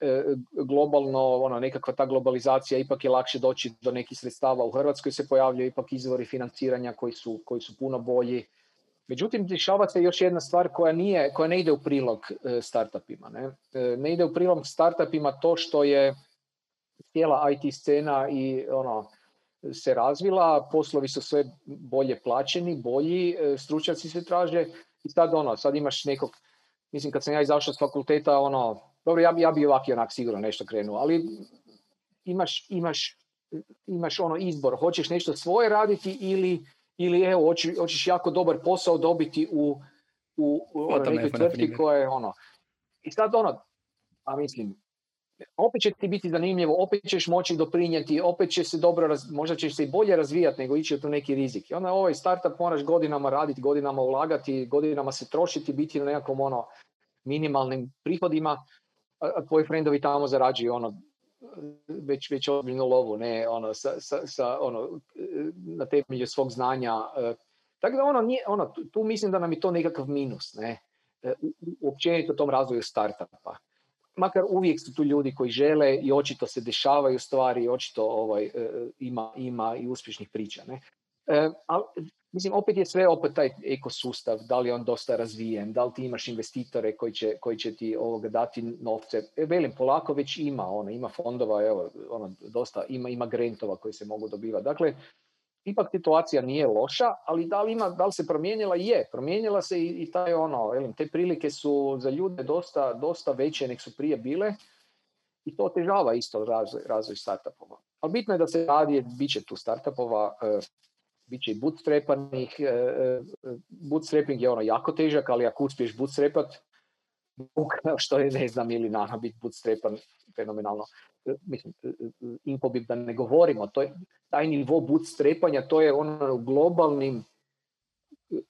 e, globalno, ono, nekakva ta globalizacija, ipak je lakše doći do nekih sredstava, u Hrvatskoj se pojavljaju ipak izvori financiranja koji su, koji su puno bolji. Međutim, dešava se još jedna stvar koja, nije, koja ne ide u prilog e, startupima. Ne? E, ne ide u prilog startupima to što je cijela i te scena i ono, se razvila, poslovi su sve bolje plaćeni, bolji, e, stručnjaci se traže. I sad ono, sad imaš nekog, mislim kad sam ja izašao s fakulteta, ono, dobro, ja, ja bi ovak i onak sigurno nešto krenuo, ali imaš, imaš, imaš ono izbor, hoćeš nešto svoje raditi ili, ili evo, hoćeš, hoćeš jako dobar posao dobiti u, u, u nekoj tvrtki koja je ono. I sad ono, a mislim, opet će ti biti zanimljivo, opet ćeš moći doprinijeti, opet će se dobro, raz, možda ćeš se i bolje razvijati nego ići u tu neki rizik. I onda ovaj startup moraš godinama raditi, godinama ulagati, godinama se trošiti, biti na nekakvom ono, minimalnim prihodima, a, a tvoji frendovi tamo zarađuju ono, već, već ozbiljnu lovu, ne, ono, sa, sa, sa, ono, na temelju svog znanja. Tako da ono, nije, ono, tu, tu mislim da nam je to nekakav minus, ne, općenito tom razvoju startupa. Makar uvijek su tu ljudi koji žele i očito se dešavaju stvari i očito ovaj, ima, ima i uspješnih priča. Ne? E, ali, mislim, opet je sve opet taj ekosustav, da li je on dosta razvijen, da li ti imaš investitore koji će, koji će ti ovoga dati novce. E, velim, polako već ima, ono, ima fondova, evo, ono, dosta, ima, ima grantova koji se mogu dobivati. Dakle, ipak situacija nije loša, ali da li, ima, da li se promijenila? Je, promijenila se i, i taj ono, elim, te prilike su za ljude dosta, dosta veće nek su prije bile i to otežava isto razvoj, razvoj startupova. Ali bitno je da se radi, bit će tu startupova, e, bit će i bootstrapanih, e, bootstraping je ono jako težak, ali ako uspiješ bootstrapat, što je ne znam ili nana biti bootstrapan, fenomenalno. Mislim, Infobip da ne govorimo, to je, taj nivo bootstrapanja, to je ono u globalnim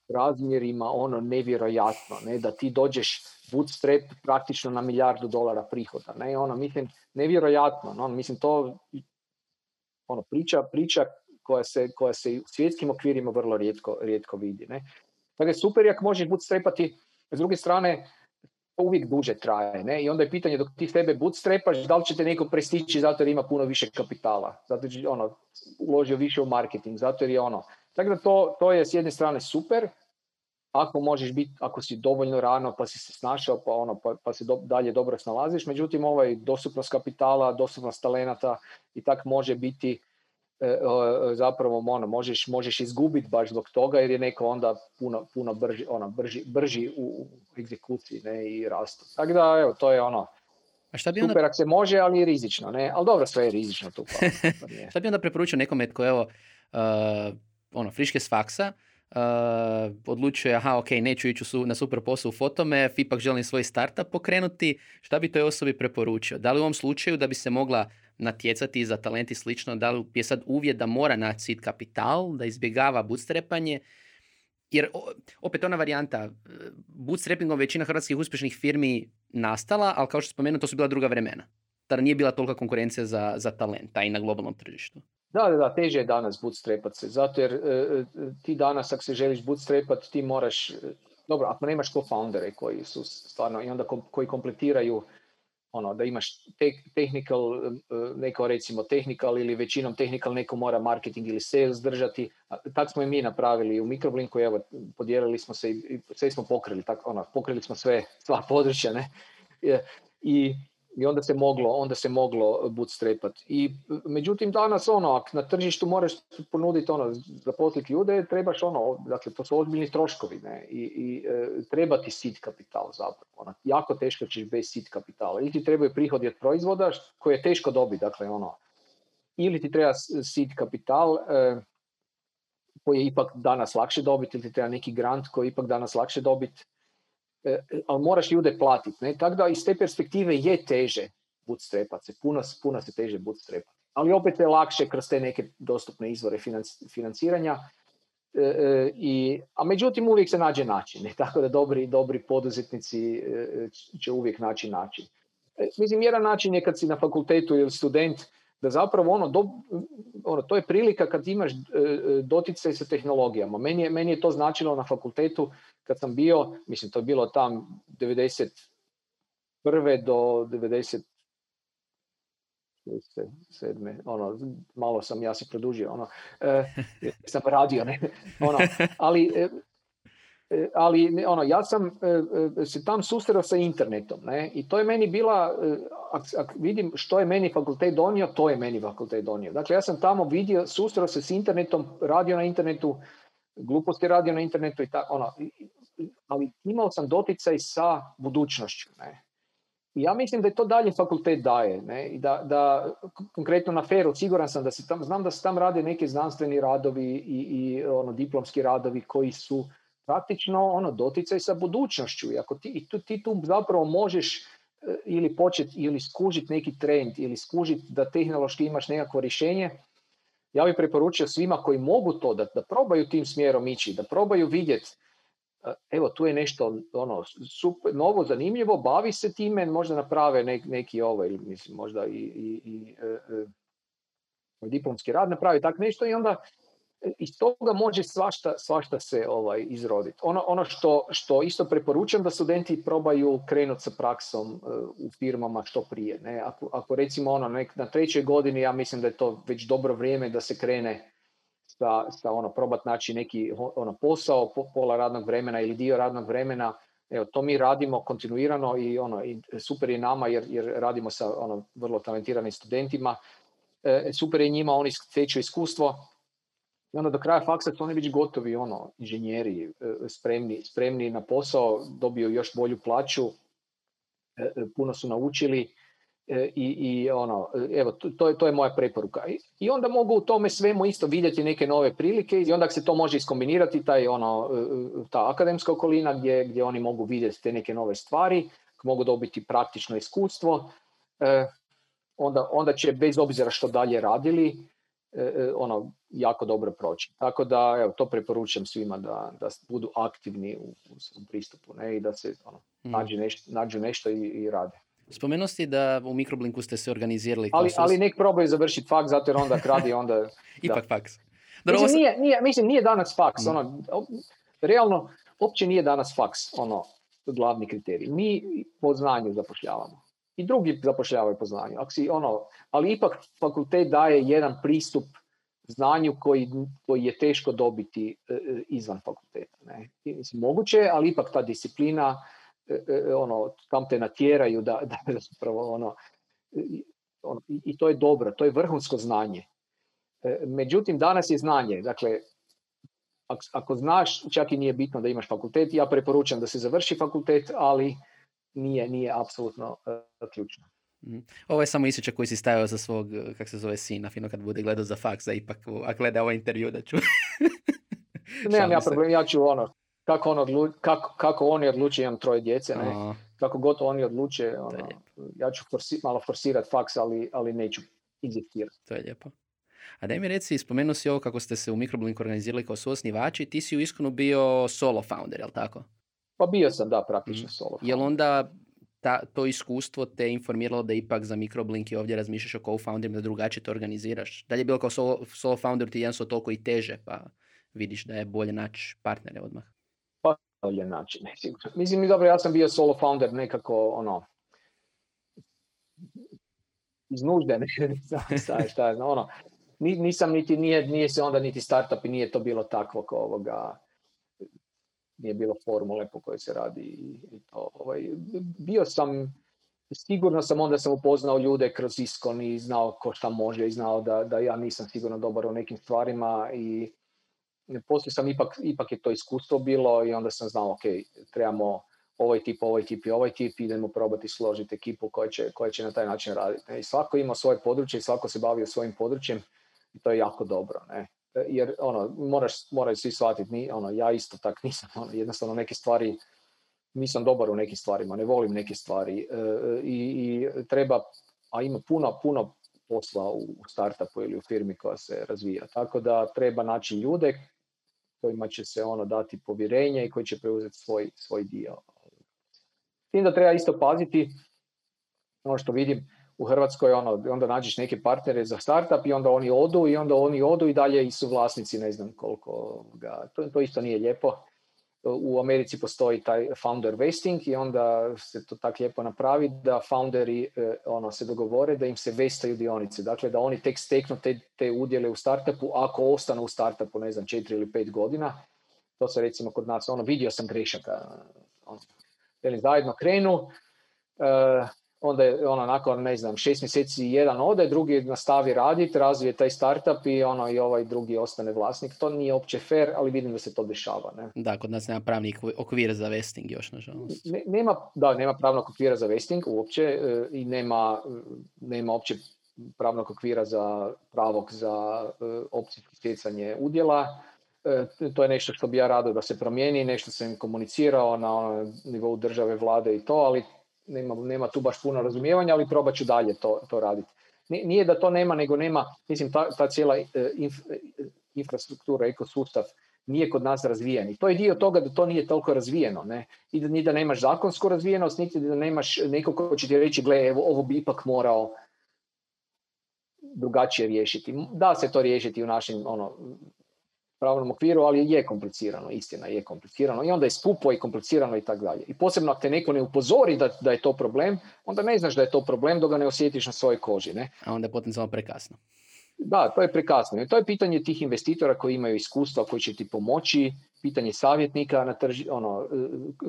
razmjerima ono nevjerojatno, ne, da ti dođeš bootstrap praktično na milijardu dolara prihoda, ne, ono, mislim, nevjerojatno, no, mislim, to ono, priča, priča koja se, koja se u svjetskim okvirima vrlo rijetko, rijetko vidi, ne. Dakle, super, jak možeš bootstrapati, s druge strane, uvijek duže traje, ne? I onda je pitanje dok ti sebe bootstrapaš, da li će te neko prestići zato jer ima puno više kapitala, zato jer je ono, uložio više u marketing, zato jer je ono. Tako da to, to je s jedne strane super, ako možeš biti, ako si dovoljno rano pa si se snašao, pa, ono, pa, pa se do, dalje dobro snalaziš, međutim ovaj dostupnost kapitala, dostupnost talenata i tak može biti e, e, zapravo ono, možeš, možeš izgubiti baš zbog toga jer je neko onda puno, puno brži, ono, brži, brži u, u egzekuciji, ne, i rastu. Tako da, evo, to je ono, a šta bi onda... super, ako se može, ali je rizično, ne, ali dobro, sve je rizično tu. Pa, šta bi onda preporučio nekome tko, evo, uh, ono, friške s faksa, uh, odlučuje, aha, ok, neću ići su, na super posao u PhotoMath, ipak želim svoj startup pokrenuti, šta bi toj osobi preporučio? Da li u ovom slučaju da bi se mogla natjecati za talent i slično, da li je sad uvjet da mora naći seed kapital, da izbjegava bootstrapanje, jer opet ona varijanta, bootstrapingom većina hrvatskih uspješnih firmi nastala, ali kao što spomenuo, to su bila druga vremena. stara nije bila tolika konkurencija za, za talent, a i na globalnom tržištu. Da, da, da, teže je danas bootstrapat se, zato jer e, ti danas, ako se želiš bootstrapat, ti moraš, e, dobro, ako nemaš co-foundere koji su stvarno, i onda kom, koji kompletiraju, ono, da imaš te, technical, e, neko recimo technical ili većinom technical, neko mora marketing ili sales držati, a, tako smo i mi napravili u Microblinku, evo, podijelili smo se i, i sve smo pokrili, tak, ono, pokrili smo sve, sva područja, ne, i... I onda se moglo, onda se moglo bootstrapati. I međutim danas ono, ako na tržištu moraš ponuditi ono, zaposliti ljude, trebaš ono, dakle to su ozbiljni troškovi, ne? I, i e, treba ti seed kapital zapravo. Ono, jako teško ćeš bez seed kapitala. Ili ti trebaju prihodi od proizvoda koje je teško dobiti, dakle ono. Ili ti treba seed kapital e, koji je ipak danas lakše dobiti, ili ti treba neki grant koji je ipak danas lakše dobiti. E, ali moraš ljude platiti. Tako da iz te perspektive je teže bootstrapati se, puno, puno se teže bootstrapati. Ali opet je lakše kroz te neke dostupne izvore financi, financiranja. E, e, i, a međutim uvijek se nađe način. Ne? Tako da dobri, dobri poduzetnici e, će uvijek naći način. E, mislim, jedan način je kad si na fakultetu ili student, da zapravo ono, do, ono to je prilika kad imaš e, doticaj sa tehnologijama. Meni je, meni je to značilo na fakultetu kad sam bio, mislim to je bilo tam devedeset prve do devedeset sedme, ono, malo sam ja se produžio, ono, e, sam radio, ne, ono, ali... E, Ali ono, ja sam se tam susreo sa internetom, ne? I to je meni bila, ak, ak vidim što je meni fakultet donio, to je meni fakultet donio. Dakle, ja sam tamo vidio, susreo se s internetom, radio na internetu, gluposti radio na internetu i tako, ono, ali imao sam doticaj sa budućnošću, ne? I ja mislim da je to dalje fakultet daje, ne? I da, da, konkretno na Feru, siguran sam da se tam, znam da se tam rade neki znanstveni radovi i, i ono, diplomski radovi koji su praktično ono, doticaj sa budućnošću. I ako ti, tu, ti tu zapravo možeš ili početi ili skužiti neki trend ili skužiti da tehnološki imaš nekakvo rješenje, ja bih preporučio svima koji mogu to da, da probaju tim smjerom ići, da probaju vidjeti evo tu je nešto ono, super, novo, zanimljivo, bavi se time, možda naprave nek, neki ovo, ili mislim možda i, i, i e, e, diplomski rad napravi tak nešto i onda iz toga može svašta, svašta se ovaj, izroditi. Ono, ono što, što isto preporučam da studenti probaju krenuti sa praksom uh, u firmama što prije. Ne? Ako, ako recimo ono, nek, na trećoj godini, ja mislim da je to već dobro vrijeme da se krene sa, sa ono, probat naći neki ono, posao, pola radnog vremena ili dio radnog vremena. Evo, to mi radimo kontinuirano i, ono, i super je nama jer, jer radimo sa ono, vrlo talentiranim studentima. E, super je njima, oni stječu iskustvo. I onda do kraja faksa su oni već gotovi ono, inženjeri, spremni, spremni na posao, dobiju još bolju plaću, puno su naučili i, i ono, evo, to je, to je moja preporuka. I onda mogu u tome svemu isto vidjeti neke nove prilike i onda se to može iskombinirati, taj, ono, ta akademska okolina gdje, gdje oni mogu vidjeti te neke nove stvari, mogu dobiti praktično iskustvo, onda, onda će bez obzira što dalje radili, ono, jako dobro proći. Tako da, evo, to preporučam svima da, da budu aktivni u, u pristupu, ne, i da se ono, mm. nađu, nešto, nađu nešto i, i rade. Spomenuo si da u Microblinku ste se organizirali. Ali, ali nek probaju završiti faks, zato jer onda kradi onda... Ipak faks. Mislim, se... nije, nije, mislim, nije danas faks. Mm. Ono, realno, uopće nije danas faks, ono, glavni kriterij. Mi po znanju zapošljavamo. I drugi zapošljavaju po znanju. Ono, ali ipak fakultet daje jedan pristup znanju koji, koji je teško dobiti e, izvan fakulteta. Ne? Mislim, moguće, ali ipak ta disciplina, e, ono, tam te natjeraju da, da zapravo ono, ono, i to je dobro, to je vrhunsko znanje. E, međutim, danas je znanje. Dakle, ako znaš, čak i nije bitno da imaš fakultet, ja preporučam da se završi fakultet, ali Nije, nije apsolutno uh, ključno. Ovo je samo isječak koji si stavio za svog, kak se zove, sina, fino kad bude gledao za faks, da ipak, ako gleda ovaj intervju, da ću... Nemam ja problem, ja ću ono, kako on odluči, kako, kako oni odluče, imam troje djece, ne? Oh. Kako gotovo oni odluče, ono, ja ću forsi, malo forsirati faks, ali, ali neću inzistirati. To je lijepo. A daj mi reci, spomenuo si ovo kako ste se u Microblink organizirali kao suosnivači, ti si u Iskonu bio solo founder, je li tako? Pa bio sam, da, praktično solo. Jel onda ta, to iskustvo te informiralo da ipak za Microblink i ovdje razmišljaš o co-founderima, da drugačije to organiziraš? Da li je bilo kao solo, solo founder ti jedan so toliko i teže, pa vidiš da je bolje naći partnere odmah? Pa bolje naći, ne sigurno. Mislim, dobro, ja sam bio solo founder nekako, ono, iz nužde, ne znam šta je, ono, nisam niti, nije, nije se onda niti startup i nije to bilo takvog ovoga, nije bilo formule po kojoj se radi i to. Ovaj, bio sam, sigurno sam onda sam upoznao ljude kroz Iskon i znao ko šta može i znao da, da ja nisam sigurno dobar u nekim stvarima i poslije sam ipak, ipak je to iskustvo bilo i onda sam znao, ok, trebamo ovaj tip, ovaj tip i ovaj tip, idemo probati složiti ekipu koja će, koja će na taj način raditi. Ne? I svako ima svoje područje i svako se bavi svojim područjem i to je jako dobro, ne? Jer ono, moraš, moraju svi shvatiti, ono, ja isto tak nisam, ono, jednostavno neke stvari, nisam dobar u nekim stvarima, ne volim neke stvari e, i, i treba, a ima puno, puno posla u, u startupu ili u firmi koja se razvija, tako da treba naći ljude kojima će se ono dati povjerenje i koji će preuzeti svoj, svoj dio. S tim da treba isto paziti, ono što vidim, u Hrvatskoj ono, onda nađeš neke partnere za startup i onda oni odu i onda oni odu i dalje i su vlasnici, ne znam koliko ga, to, to isto nije lijepo. U Americi postoji taj founder vesting i onda se to tako lijepo napravi da founderi eh, ono, se dogovore da im se vestaju dionice. Dakle, da oni tek steknu te, te udjele u startupu ako ostanu u startupu, ne znam, četiri ili pet godina. To se recimo kod nas, ono, vidio sam grešaka. Ono, zajedno krenu, eh, onda je ono, nakon, ne znam, šest mjeseci jedan ode, drugi nastavi raditi, razvije taj startup i, ono, i ovaj drugi ostane vlasnik. To nije opće fair, ali vidim da se to dešava. Ne? Da, kod nas nema pravni okvir za vesting još, nažalost. Ne, nema, da, nema pravnog okvira za vesting uopće e, i nema, nema opće pravnog okvira za pravog za e, opcijsko stjecanje udjela. E, to je nešto što bi ja rado da se promijeni, nešto sam komunicirao na ono, nivou države, vlade i to, ali Nema, nema tu baš puno razumijevanja, ali probat ću dalje to, to raditi. Nije da to nema, nego nema, mislim, ta, ta cijela inf, infrastruktura, ekosustav nije kod nas razvijen. I to je dio toga da to nije toliko razvijeno. Ne? I da, ni da nemaš zakonsku razvijenost, niti da nemaš nekog ko će ti reći, gle, evo, ovo bi ipak morao drugačije riješiti. Da se to riješiti u našem ono, pravnom okviru, ali je komplicirano, istina je komplicirano i onda je skupo i komplicirano i tako dalje. I posebno ako te neko ne upozori da, da je to problem, onda ne znaš da je to problem dok ga ne osjetiš na svojoj koži. Ne? A onda je potencijalno prekasno. Da, to je prekasno. I to je pitanje tih investitora koji imaju iskustva, koji će ti pomoći, pitanje savjetnika na trži, ono,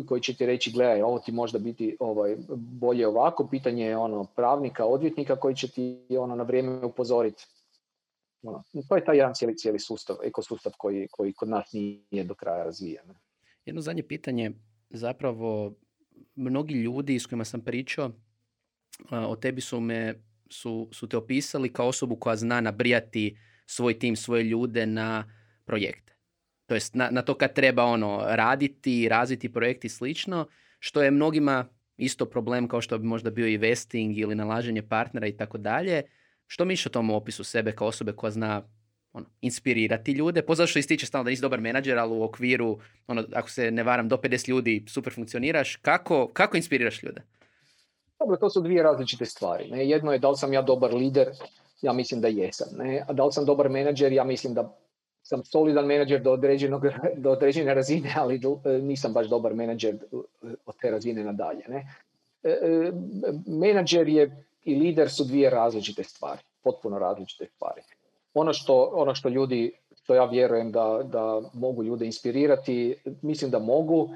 koji će ti reći, gledaj, ovo ti možda biti ovaj, bolje ovako, pitanje ono, pravnika, odvjetnika koji će ti ono, na vrijeme upozoriti. Ono, to je taj jedan cijeli, cijeli sustav, ekosustav koji, koji kod nas nije do kraja razvijen. Jedno zadnje pitanje, zapravo mnogi ljudi s kojima sam pričao o tebi su, me, su, su te opisali kao osobu koja zna nabrijati svoj tim, svoje ljude na projekte. To jest na, na to kad treba ono, raditi, razviti projekti i slično, što je mnogima isto problem kao što bi možda bio i vesting ili nalaženje partnera i tako dalje. Što misliš o tom opisu sebe kao osobe koja zna ono, inspirirati ljude? Poznato što ističe stalno da nisi dobar menadžer, ali u okviru, ono, ako se ne varam, do pedeset ljudi super funkcioniraš. Kako, kako inspiriraš ljude? Dobro, to su dvije različite stvari. Ne? Jedno je da li sam ja dobar lider, ja mislim da jesam. Ne? A da li sam dobar menadžer, ja mislim da sam solidan menadžer do, određenog, do određene razine, ali do, nisam baš dobar menadžer od te razine nadalje. Ne? E, e, menadžer je i lider su dvije različite stvari, potpuno različite stvari. Ono što, ono što ljudi, što ja vjerujem da, da mogu ljude inspirirati, mislim da mogu,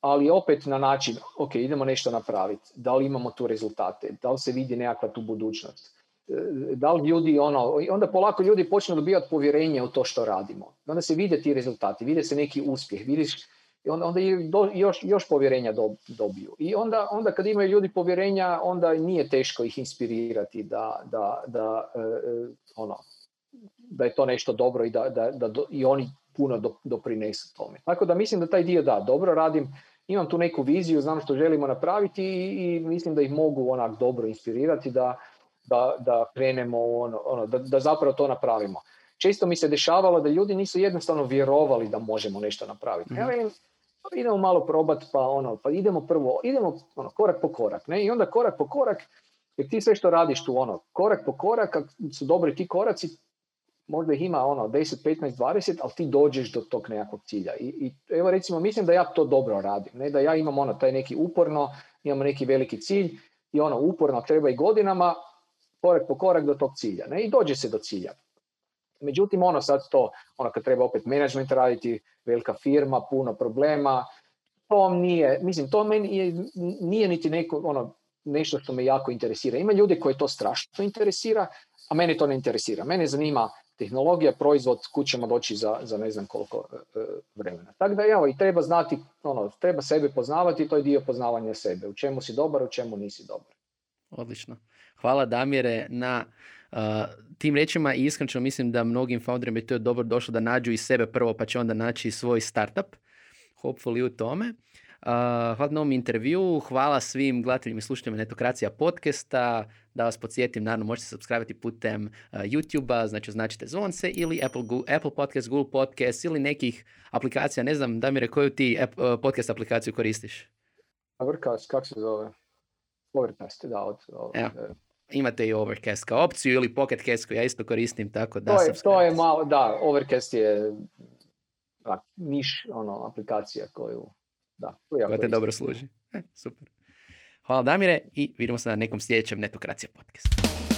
ali opet na način, ok, idemo nešto napraviti, da li imamo tu rezultate, da li se vidi nekakva tu budućnost, da li ljudi, ono, onda polako ljudi počnu dobivati povjerenje u to što radimo. Onda se vide ti rezultati, vide se neki uspjeh, vidiš, i onda, onda još, još povjerenja dobiju. I onda, onda kad imaju ljudi povjerenja, onda nije teško ih inspirirati da, da, da, e, ono, da je to nešto dobro i da, da, da do, i oni puno do, doprinesu tome. Tako da mislim da taj dio da, dobro radim, imam tu neku viziju, znam što želimo napraviti i, i mislim da ih mogu onak dobro inspirirati da, da, da krenemo, ono, ono, da, da zapravo to napravimo. Često mi se dešavalo da ljudi nisu jednostavno vjerovali da možemo nešto napraviti. Mm-hmm. Ja, idemo malo probat, pa ono, pa idemo prvo, idemo ono, korak po korak, ne? I onda korak po korak, jer ti sve što radiš tu, ono, korak po korak, kako su dobri ti koraci, možda ih ima ono, deset, petnaest, dvadeset, ali ti dođeš do tog nekakvog cilja. I, i evo recimo, mislim da ja to dobro radim, ne? Da ja imam ono, taj neki uporno, imam neki veliki cilj i ono, uporno treba i godinama, korak po korak do tog cilja, ne? I dođe se do cilja. Međutim, ono sad to, ono kad treba opet menadžment raditi, velika firma, puno problema, to nije, mislim, to meni je, nije niti neko, ono, nešto što me jako interesira. Ima ljudi koji to strašno interesira, a mene to ne interesira. Mene zanima tehnologija, proizvod, kud ćemo doći za, za ne znam koliko e, vremena. Tako da, evo, i treba znati, ono, treba sebe poznavati, to je dio poznavanja sebe. U čemu si dobar, u čemu nisi dobar. Odlično. Hvala Damire na uh, tim rečima i iskreno mislim da mnogim founderima je to dobro došlo da nađu i sebe prvo pa će onda naći svoj startup. Hopefully u tome. Uh, hvala na ovom intervju, hvala svim gledateljima i slušateljima Netokracija podcasta. Da vas podsjetim, naravno možete subscribe-ati putem uh, YouTube-a, znači označite zvonce ili Apple, Apple Podcast, Google Podcast ili nekih aplikacija. Ne znam, Damire, koju ti app, uh, podcast aplikaciju koristiš? Overcast, kako se zove? Overcast, da, od... od ja. Imate i Overcast kao opciju ili Pocket Cast koju ja isto koristim, tako da... To je, to je malo, da, Overcast je da, niš ono, aplikacija koju... Da, koju ja koju te dobro služi. E, super. Hvala Damire i vidimo se na nekom sljedećem Netokracija podcastu.